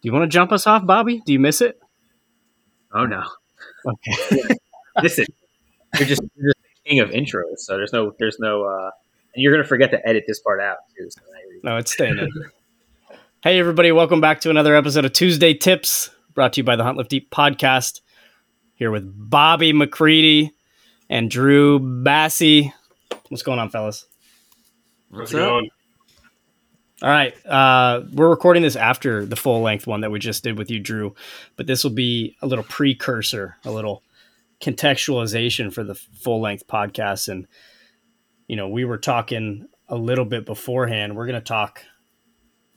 Do you want to jump us off, Bobby? Do you miss it? Oh, no. Okay. Listen, you're just the king of intros, so there's no, and you're going to forget to edit this part out, too. So no, it's staying in. Hey, everybody. Welcome back to another episode of Tuesday Tips, brought to you by the Hunt Lift Eat podcast, here with Bobby McCready and Drew Basse. What's going on, fellas? What's going? All right. We're recording this after the full length one that we just did with you, Drew, but this will be a little precursor, a little contextualization for the full length podcast. And, you know, we were talking a little bit beforehand. We're going to talk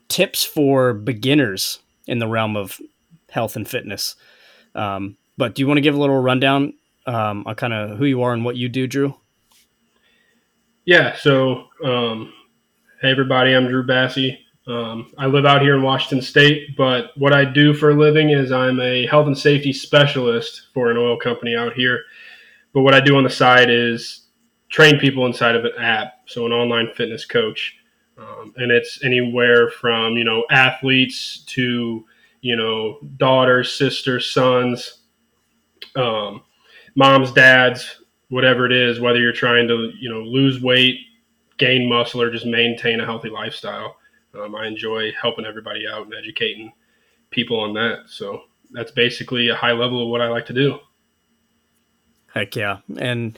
tips for beginners in the realm of health and fitness. But do you want to give a little rundown on kind of who you are and what you do, Drew? Yeah. So, hey everybody, I'm Drew Basse. I live out here in Washington State, but what I do for a living is I'm a health and safety specialist for an oil company out here. But what I do on the side is train people inside of an app, so an online fitness coach. And it's anywhere from, you know, athletes to, you know, daughters, sisters, sons, moms, dads, whatever it is, whether you're trying to, you know, lose weight, gain muscle, or just maintain a healthy lifestyle. I enjoy helping everybody out and educating people on that. So that's basically a high level of what I like to do. Heck yeah. And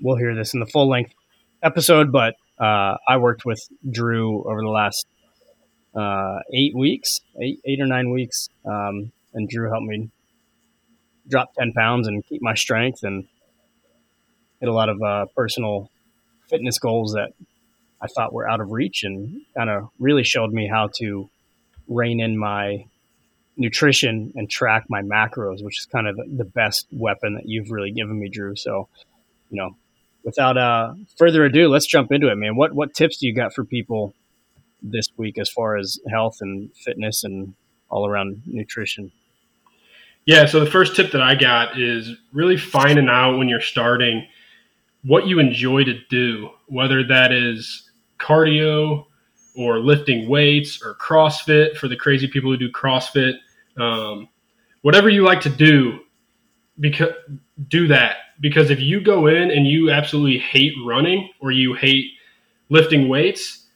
we'll hear this in the full length episode, but I worked with Drew over the last 8 or 9 weeks. And Drew helped me drop 10 pounds and keep my strength and hit a lot of personal fitness goals that I thought were out of reach, and kind of really showed me how to rein in my nutrition and track my macros, which is kind of the best weapon that you've really given me, Drew. So, you know, without further ado, let's jump into it, man. What tips do you got for people this week as far as health and fitness and all around nutrition? Yeah. So the first tip that I got is really finding out when you're starting what you enjoy to do, whether that is cardio or lifting weights or CrossFit for the crazy people who do CrossFit. Whatever you like to do, do that. Because if you go in and you absolutely hate running or you hate lifting weights,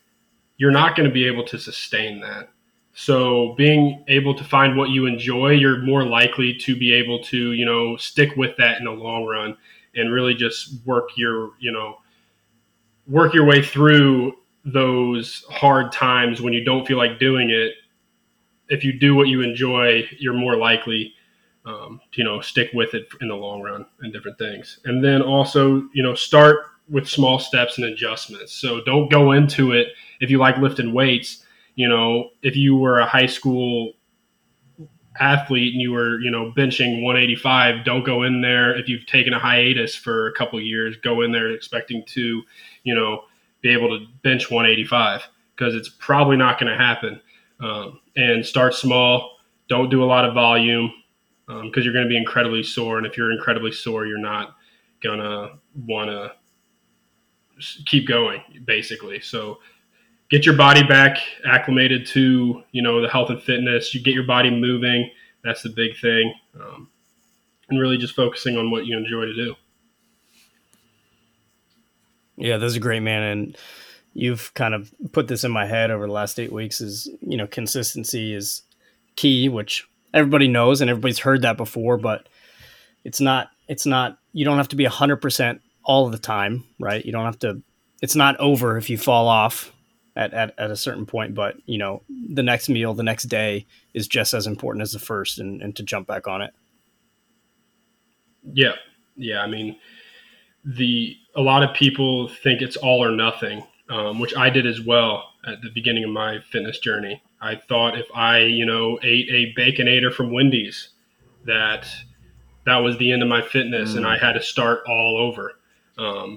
you're not going to be able to sustain that. So being able to find what you enjoy, you're more likely to be able to, you know, stick with that in the long run. And really just work your way through those hard times when you don't feel like doing it. If you do what you enjoy, you're more likely to, you know, stick with it in the long run and different things. And then also, you know, start with small steps and adjustments. So don't go into it. If you like lifting weights, you know, if you were a high school athlete and you were, you know, benching 185, don't go in there. If you've taken a hiatus for a couple of years, go in there expecting to, you know, be able to bench 185, because it's probably not going to happen. And start small. Don't do a lot of volume because you're going to be incredibly sore. And if you're incredibly sore, you're not going to want to keep going, basically. So get your body back acclimated to, you know, the health and fitness. You get your body moving. That's the big thing. And really just focusing on what you enjoy to do. Yeah, those are great, man. And you've kind of put this in my head over the last 8 weeks is, you know, consistency is key, which everybody knows and everybody's heard that before, but it's not, you don't have to be 100% all of the time, right? You don't have to, it's not over if you fall off at a certain point, but you know, the next meal, the next day is just as important as the first, and to jump back on it. Yeah. Yeah. I mean, a lot of people think it's all or nothing, which I did as well at the beginning of my fitness journey. I thought if I, you know, ate a Baconator from Wendy's, that was the end of my fitness and I had to start all over.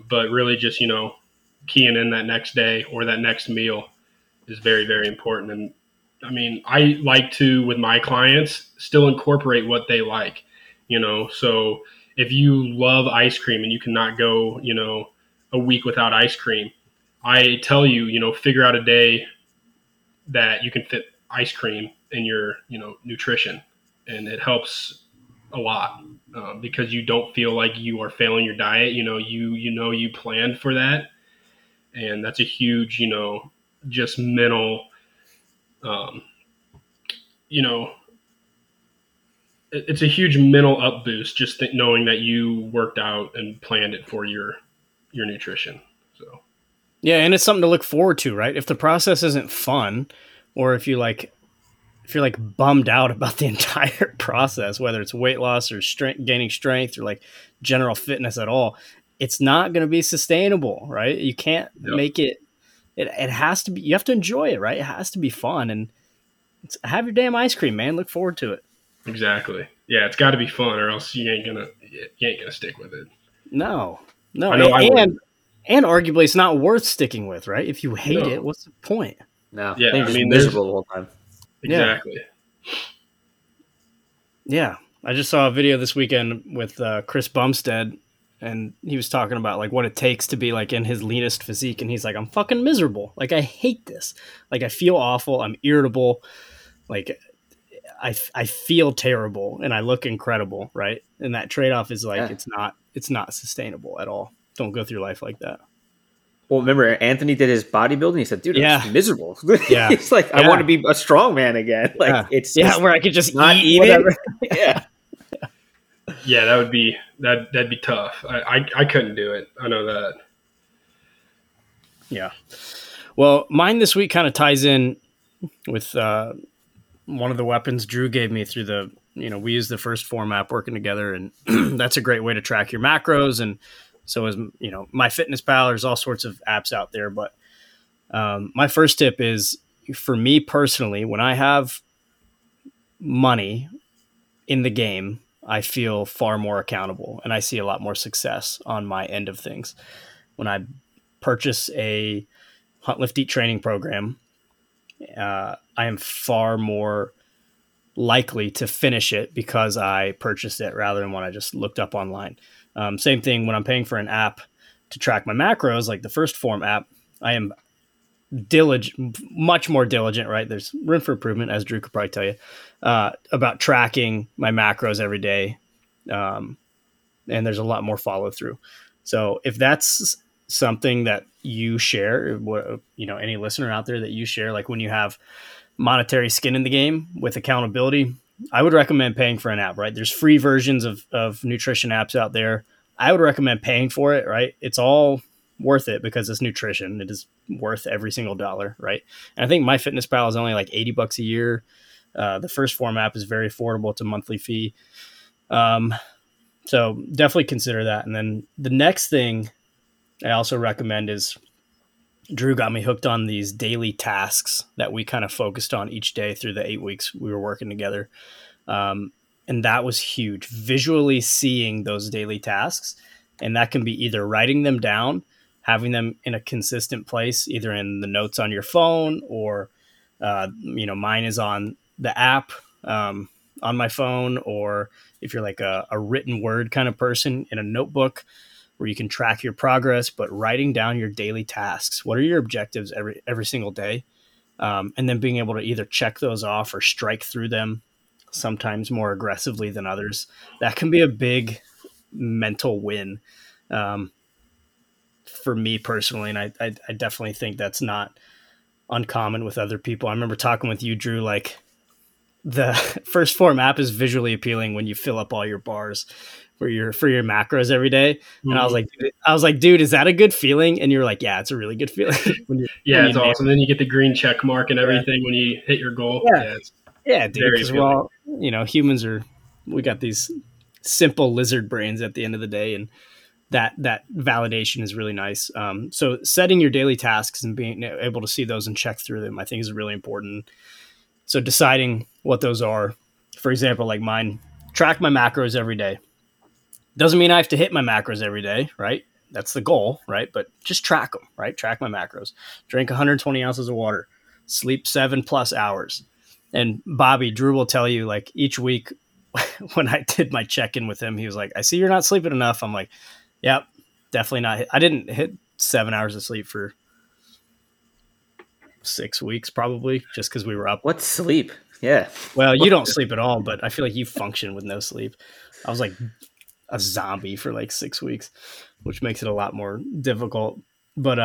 But really just, you know, keying in that next day or that next meal is very, very important. And I mean, I like to, with my clients, still incorporate what they like, you know? So if you love ice cream and you cannot go, you know, a week without ice cream, I tell you, you know, figure out a day that you can fit ice cream in your, you know, nutrition, and it helps a lot because you don't feel like you are failing your diet. You planned for that, and that's a huge, just mental, it's a huge mental up boost just knowing that you worked out and planned it for your nutrition. So, yeah. And it's something to look forward to, right? If the process isn't fun, or if you're bummed out about the entire process, whether it's weight loss or gaining strength or like general fitness at all, it's not going to be sustainable, right? You can't make it has to be, you have to enjoy it, right? It has to be fun, and have your damn ice cream, man. Look forward to it. Exactly. Yeah, it's got to be fun, or else you ain't gonna stick with it. No. And arguably, it's not worth sticking with, right? If you hate it, what's the point? No. Yeah, I mean, miserable the whole time. Exactly. Yeah, I just saw a video this weekend with Chris Bumstead, and he was talking about like what it takes to be like in his leanest physique, and he's like, "I'm fucking miserable. Like, I hate this. Like, I feel awful. I'm irritable. Like." I feel terrible and I look incredible, right? And that trade-off is like, it's not sustainable at all. Don't go through life like that. Well, remember Anthony did his bodybuilding. He said, dude, I'm miserable. Yeah. It's like, I want to be a strong man again. Like it's where I could just not eat it. Yeah. That would be, that'd be tough. I couldn't do it. I know that. Yeah. Well, mine this week kind of ties in with, one of the weapons Drew gave me through the, we use the First Form app working together, and that's a great way to track your macros. And so is, MyFitnessPal, there's all sorts of apps out there. But my first tip is, for me personally, when I have money in the game, I feel far more accountable and I see a lot more success on my end of things. When I purchase a Hunt Lift Eat training program, I am far more likely to finish it because I purchased it rather than when I just looked up online. Same thing when I'm paying for an app to track my macros, like the First Form app, I am diligent, much more diligent, right? There's room for improvement, as Drew could probably tell you, about tracking my macros every day. And there's a lot more follow through. So if that's something that you share, any listener out there that you share, like when you have monetary skin in the game with accountability, I would recommend paying for an app, right? There's free versions of nutrition apps out there. I would recommend paying for it, right? It's all worth it because it's nutrition. It is worth every single dollar, right? And I think MyFitnessPal is only like $80 a year. The First Form app is very affordable. It's a monthly fee. So definitely consider that. And then the next thing I also recommend is, Drew got me hooked on these daily tasks that we kind of focused on each day through the 8 weeks we were working together. And that was huge, visually seeing those daily tasks. And that can be either writing them down, having them in a consistent place, either in the notes on your phone or, mine is on the app on my phone, or if you're like a written word kind of person, in a notebook, where you can track your progress, but writing down your daily tasks. What are your objectives every single day? And then being able to either check those off or strike through them, sometimes more aggressively than others. That can be a big mental win for me personally. And I definitely think that's not uncommon with other people. I remember talking with you, Drew, like the First Form app is visually appealing when you fill up all your bars for your macros every day. And I was like, dude, is that a good feeling? And you're like, yeah, it's a really good feeling. It's awesome. Then you get the green check mark and everything when you hit your goal. Yeah, dude, because we're all, humans we got these simple lizard brains at the end of the day. And that validation is really nice. So setting your daily tasks and being able to see those and check through them, I think is really important. So deciding what those are, for example, like mine, track my macros every day. Doesn't mean I have to hit my macros every day, right? That's the goal, right? But just track them, right? Track my macros. Drink 120 ounces of water. Sleep 7+ hours. And Bobby, Drew will tell you, like, each week when I did my check-in with him, he was like, I see you're not sleeping enough. I'm like, yep, definitely not. I didn't hit 7 hours of sleep for 6 weeks probably, just because we were up. What's sleep? Yeah. Well, you don't sleep at all, but I feel like you function with no sleep. I was like a zombie for like 6 weeks, which makes it a lot more difficult. But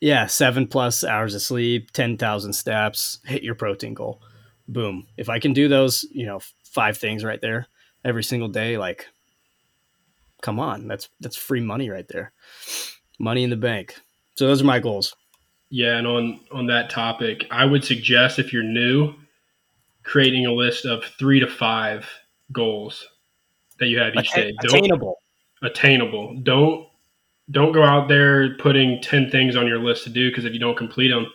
yeah, 7+ hours of sleep, 10,000 steps, hit your protein goal. Boom. If I can do those, you know, 5 things right there every single day, like, come on, that's free money right there. Money in the bank. So those are my goals. Yeah. And on that topic, I would suggest if you're new, creating a list of 3 to 5 goals that you have each day. Attainable. Don't go out there putting 10 things on your list to do, because if you don't complete them,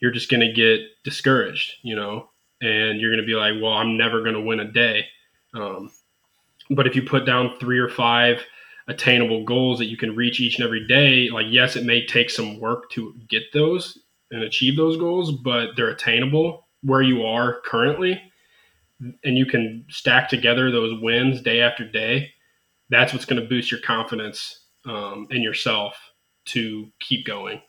you're just going to get discouraged, you know, and you're going to be like, well, I'm never going to win a day. But if you put down 3 or 5 attainable goals that you can reach each and every day, like, yes, it may take some work to get those and achieve those goals, but they're attainable where you are currently, and you can stack together those wins day after day. That's what's going to boost your confidence in yourself to keep going.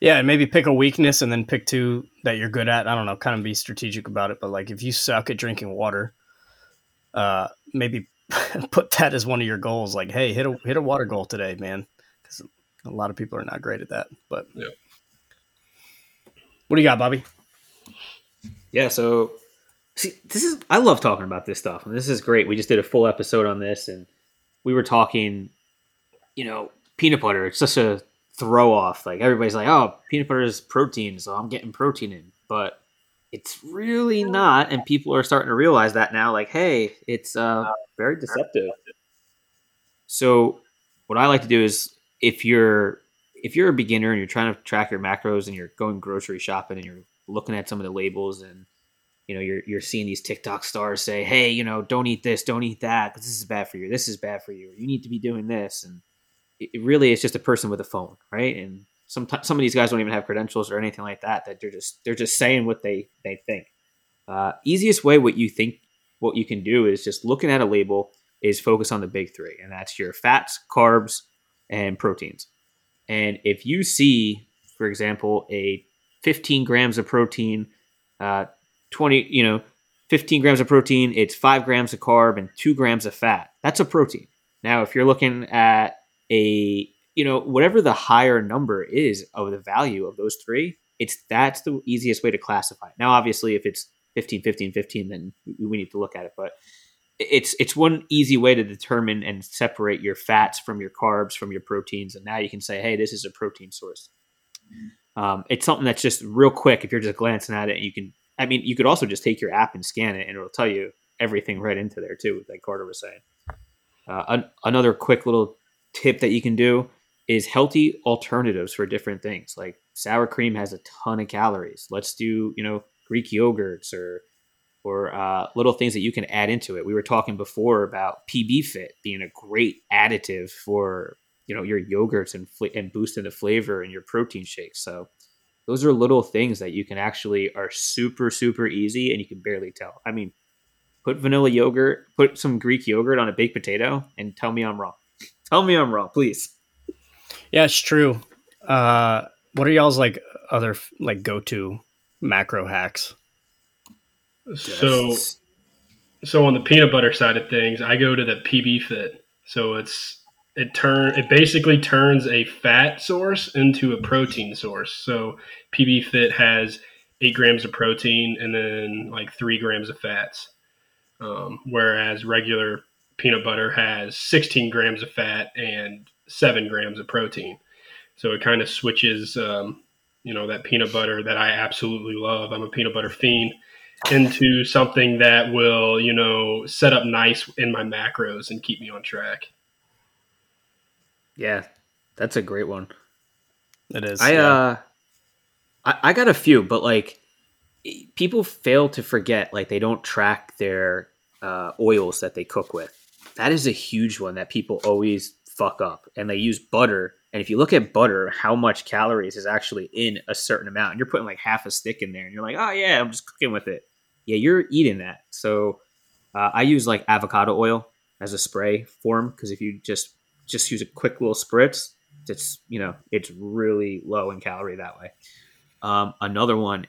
Yeah, and maybe pick a weakness and then pick 2 that you're good at. I don't know, kind of be strategic about it. But like, if you suck at drinking water, maybe put that as one of your goals. Like, hey, hit a water goal today, man. Because a lot of people are not great at that. But yeah. What do you got, Bobby? Yeah, so see, I love talking about this stuff, and this is great. We just did a full episode on this, and we were talking, you know, peanut butter. It's such a throw off. Like, everybody's like, oh, peanut butter is protein, so I'm getting protein in. But it's really not, and people are starting to realize that now. Like, hey, it's very deceptive. So what I like to do is, if you're a beginner and you're trying to track your macros and you're going grocery shopping and you're looking at some of the labels, and you know, you're seeing these TikTok stars say, hey, you know, don't eat this, don't eat that, because this is bad for you. This is bad for you. You need to be doing this. And it really is just a person with a phone, right? And sometimes some of these guys don't even have credentials or anything like that, that they're just saying what they think. Easiest way what you can do is just looking at a label is focus on the big 3, and that's your fats, carbs, and proteins. And if you see, for example, a 15 grams of protein, 15 grams of protein, it's 5 grams of carb and 2 grams of fat. That's a protein. Now, if you're looking at whatever the higher number is of the value of those 3, that's the easiest way to classify it. Now, obviously, if it's 15, 15, 15, then we need to look at it. But it's one easy way to determine and separate your fats from your carbs, from your proteins. And now you can say, hey, this is a protein source. It's something that's just real quick. If you're just glancing at it, you could also just take your app and scan it, and it'll tell you everything right into there too, like Carter was saying. Another quick little tip that you can do is healthy alternatives for different things. Like, sour cream has a ton of calories. Let's do, Greek yogurts or little things that you can add into it. We were talking before about PB Fit being a great additive for, your yogurts and boosting the flavor in your protein shakes. So those are little things that you can actually are super, super easy, and you can barely tell. I mean, put some Greek yogurt on a baked potato and tell me I'm wrong. Tell me I'm wrong, please. Yeah, it's true. What are y'all's like other like go-to macro hacks? So on the peanut butter side of things, I go to the PB Fit. So it basically turns a fat source into a protein source. So PB Fit has 8 grams of protein and then like 3 grams of fats, whereas regular peanut butter has 16 grams of fat and 7 grams of protein. So it kind of switches, that peanut butter that I absolutely love. I'm a peanut butter fiend. Into something that will, set up nice in my macros and keep me on track. Yeah, that's a great one. It is. I got a few, but like people fail to forget, like they don't track their oils that they cook with. That is a huge one that people always fuck up, and they use butter. And if you look at butter, how much calories is actually in a certain amount, and you're putting like half a stick in there, and you're like, oh yeah, I'm just cooking with it. Yeah, you're eating that. So I use like avocado oil as a spray form, because if you just use a quick little spritz, it's really low in calorie that way. Another one,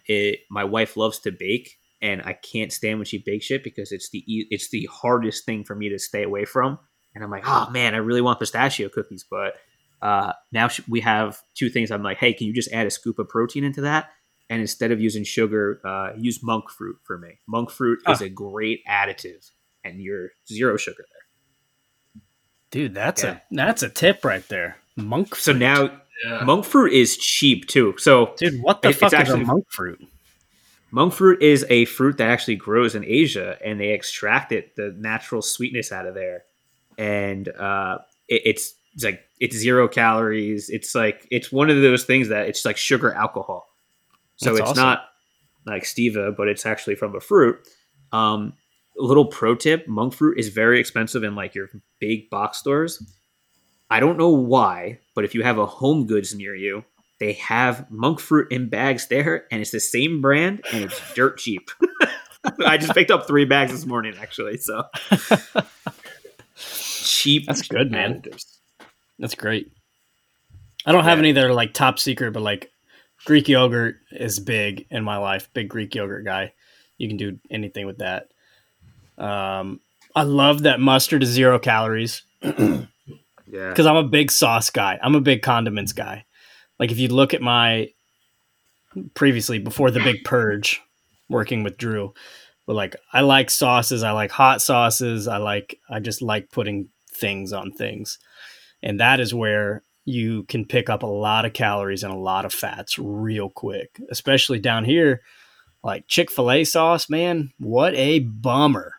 my wife loves to bake, and I can't stand when she bakes shit because it's the hardest thing for me to stay away from. And I'm like, oh man, I really want pistachio cookies, but now we have two things. I'm like, hey, can you just add a scoop of protein into that? And instead of using sugar, use monk fruit for me. Monk fruit is a great additive, and you're zero sugar there. Dude, that's a tip right there. Monk fruit. So now monk fruit is cheap too. So dude, what the fuck is a monk fruit? Monk fruit is a fruit that actually grows in Asia, and they extract the natural sweetness out of there. And it's 0 calories. It's like, it's one of those things that it's like sugar alcohol. So that's awesome. Not like stevia, but it's actually from a fruit. A little pro tip, monk fruit is very expensive in like your big box stores. I don't know why, but if you have a Home Goods near you, they have monk fruit in bags there, and it's the same brand, and it's dirt cheap. I just picked up 3 bags this morning, actually. So cheap. That's good, man. That's great. I don't have any that are like top secret, but like Greek yogurt is big in my life. Big Greek yogurt guy. You can do anything with that. I love that mustard is 0 calories. Yeah, because I'm a big sauce guy. I'm a big condiments guy. Like if you look at my previously before the big purge, working with Drew, but like I like sauces. I like hot sauces. I just like putting things on things, and that is where you can pick up a lot of calories and a lot of fats real quick, especially down here. Like Chick-fil-A sauce, man, what a bummer.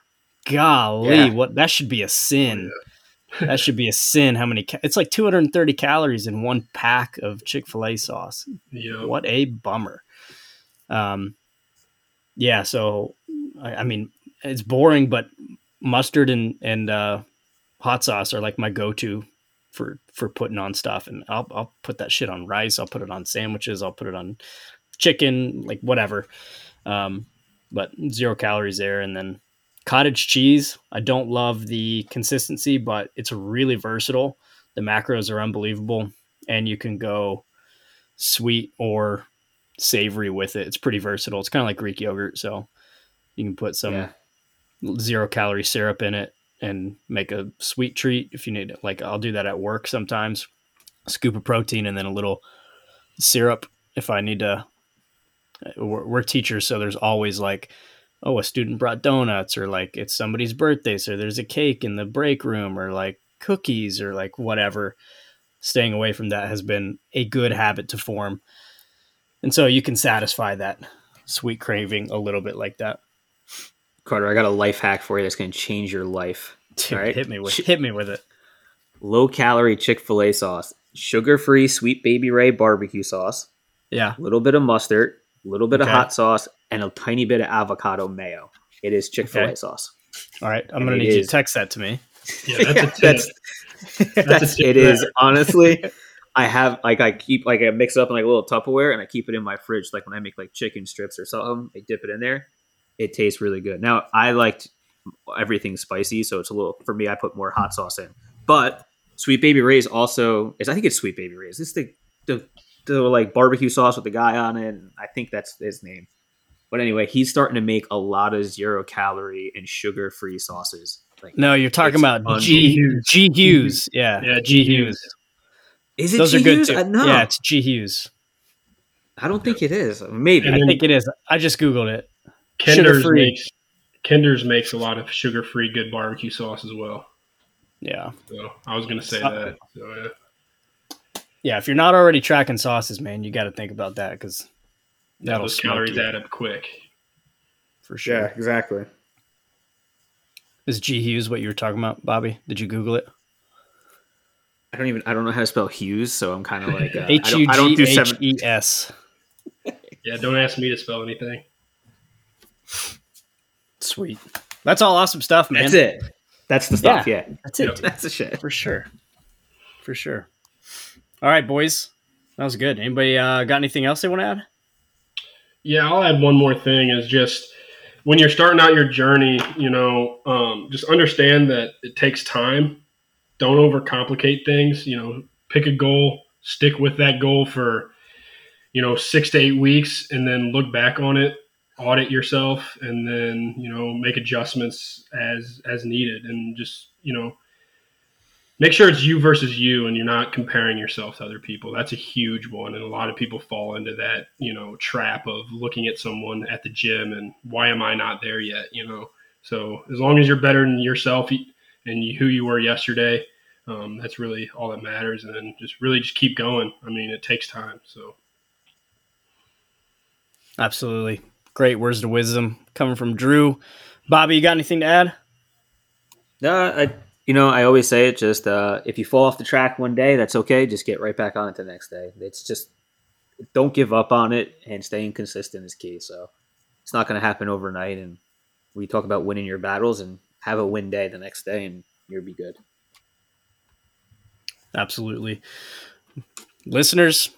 Golly, what that should be a sin. Yeah. That should be a sin. How many? It's like 230 calories in one pack of Chick-fil-A sauce. Yeah. What a bummer. Yeah. So, I mean, it's boring, but mustard and hot sauce are like my go-to for putting on stuff, and I'll put that shit on rice. I'll put it on sandwiches. I'll put it on chicken, like whatever. But 0 calories there. And then cottage cheese. I don't love the consistency, but it's really versatile. The macros are unbelievable, and you can go sweet or savory with it. It's pretty versatile. It's kind of like Greek yogurt. So you can put some 0 calorie syrup in it and make a sweet treat if you need it. Like I'll do that at work sometimes, a scoop of protein and then a little syrup if I need to. We're teachers, so there's always like, oh, a student brought donuts, or like it's somebody's birthday, so there's a cake in the break room, or like cookies, or like whatever. Staying away from that has been a good habit to form, and so you can satisfy that sweet craving a little bit like that. Carter, I got a life hack for you that's going to change your life. Dude, all right? Hit me with it. Low-calorie Chick-fil-A sauce, sugar-free Sweet Baby Ray barbecue sauce, a little bit of mustard, a little bit of hot sauce, and a tiny bit of avocado mayo. It is Chick-fil-A sauce. All right, I'm going to need you to text that to me. Yeah, that's a tip. It is honestly. I keep I mix it up in like a little Tupperware, and I keep it in my fridge. Like when I make like chicken strips or something, I dip it in there. It tastes really good. Now, I liked everything spicy, so it's a little, for me, I put more hot sauce in. But Sweet Baby Ray's also is, I think it's Sweet Baby Ray's. It's the like barbecue sauce with the guy on it. And I think that's his name. But anyway, he's starting to make a lot of 0 calorie and sugar free sauces. Like, no, you're talking about G Hughes. Yeah. Yeah, G Hughes. Is it Those G are Hughes? Good too. No. Yeah, it's G Hughes. I don't think it is. Maybe. I think it is. I just Googled it. Kinder's makes a lot of sugar-free good barbecue sauce as well. Yeah. So I was going to say that. So, yeah, if you're not already tracking sauces, man, you got to think about that, because those calories add up quick. For sure. Yeah, exactly. Is G Hughes what you were talking about, Bobby? Did you Google it? I don't know how to spell Hughes, so I'm kind of like Hughes. Yeah, don't ask me to spell anything. Sweet. That's all awesome stuff, man. That's it. That's the stuff. Yeah. That's it. Dude. That's the shit. For sure. All right, boys. That was good. Anybody got anything else they want to add? Yeah, I'll add one more thing, is just when you're starting out your journey, just understand that it takes time. Don't overcomplicate things. Pick a goal, stick with that goal for you know, 6 to 8 weeks, and then look back on it, audit yourself, and then, you know, make adjustments as needed, and just, you know, make sure it's you versus you and you're not comparing yourself to other people. That's a huge one. And a lot of people fall into that, you know, trap of looking at someone at the gym and why am I not there yet? You know, so as long as you're better than yourself and who you were yesterday, that's really all that matters. And then just really just keep going. I mean, it takes time. So. Absolutely. Great words of wisdom coming from Drew. Bobby, you got anything to add? No, I always say it, just if you fall off the track one day, that's okay. Just get right back on it the next day. It's just, don't give up on it, and staying consistent is key. So it's not going to happen overnight. And we talk about winning your battles, and have a win day the next day and you'll be good. Absolutely. Listeners,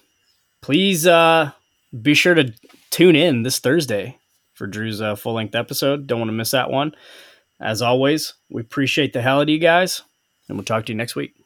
please be sure to tune in this Thursday for Drew's full-length episode. Don't want to miss that one. As always, we appreciate the hell out of you guys, and we'll talk to you next week.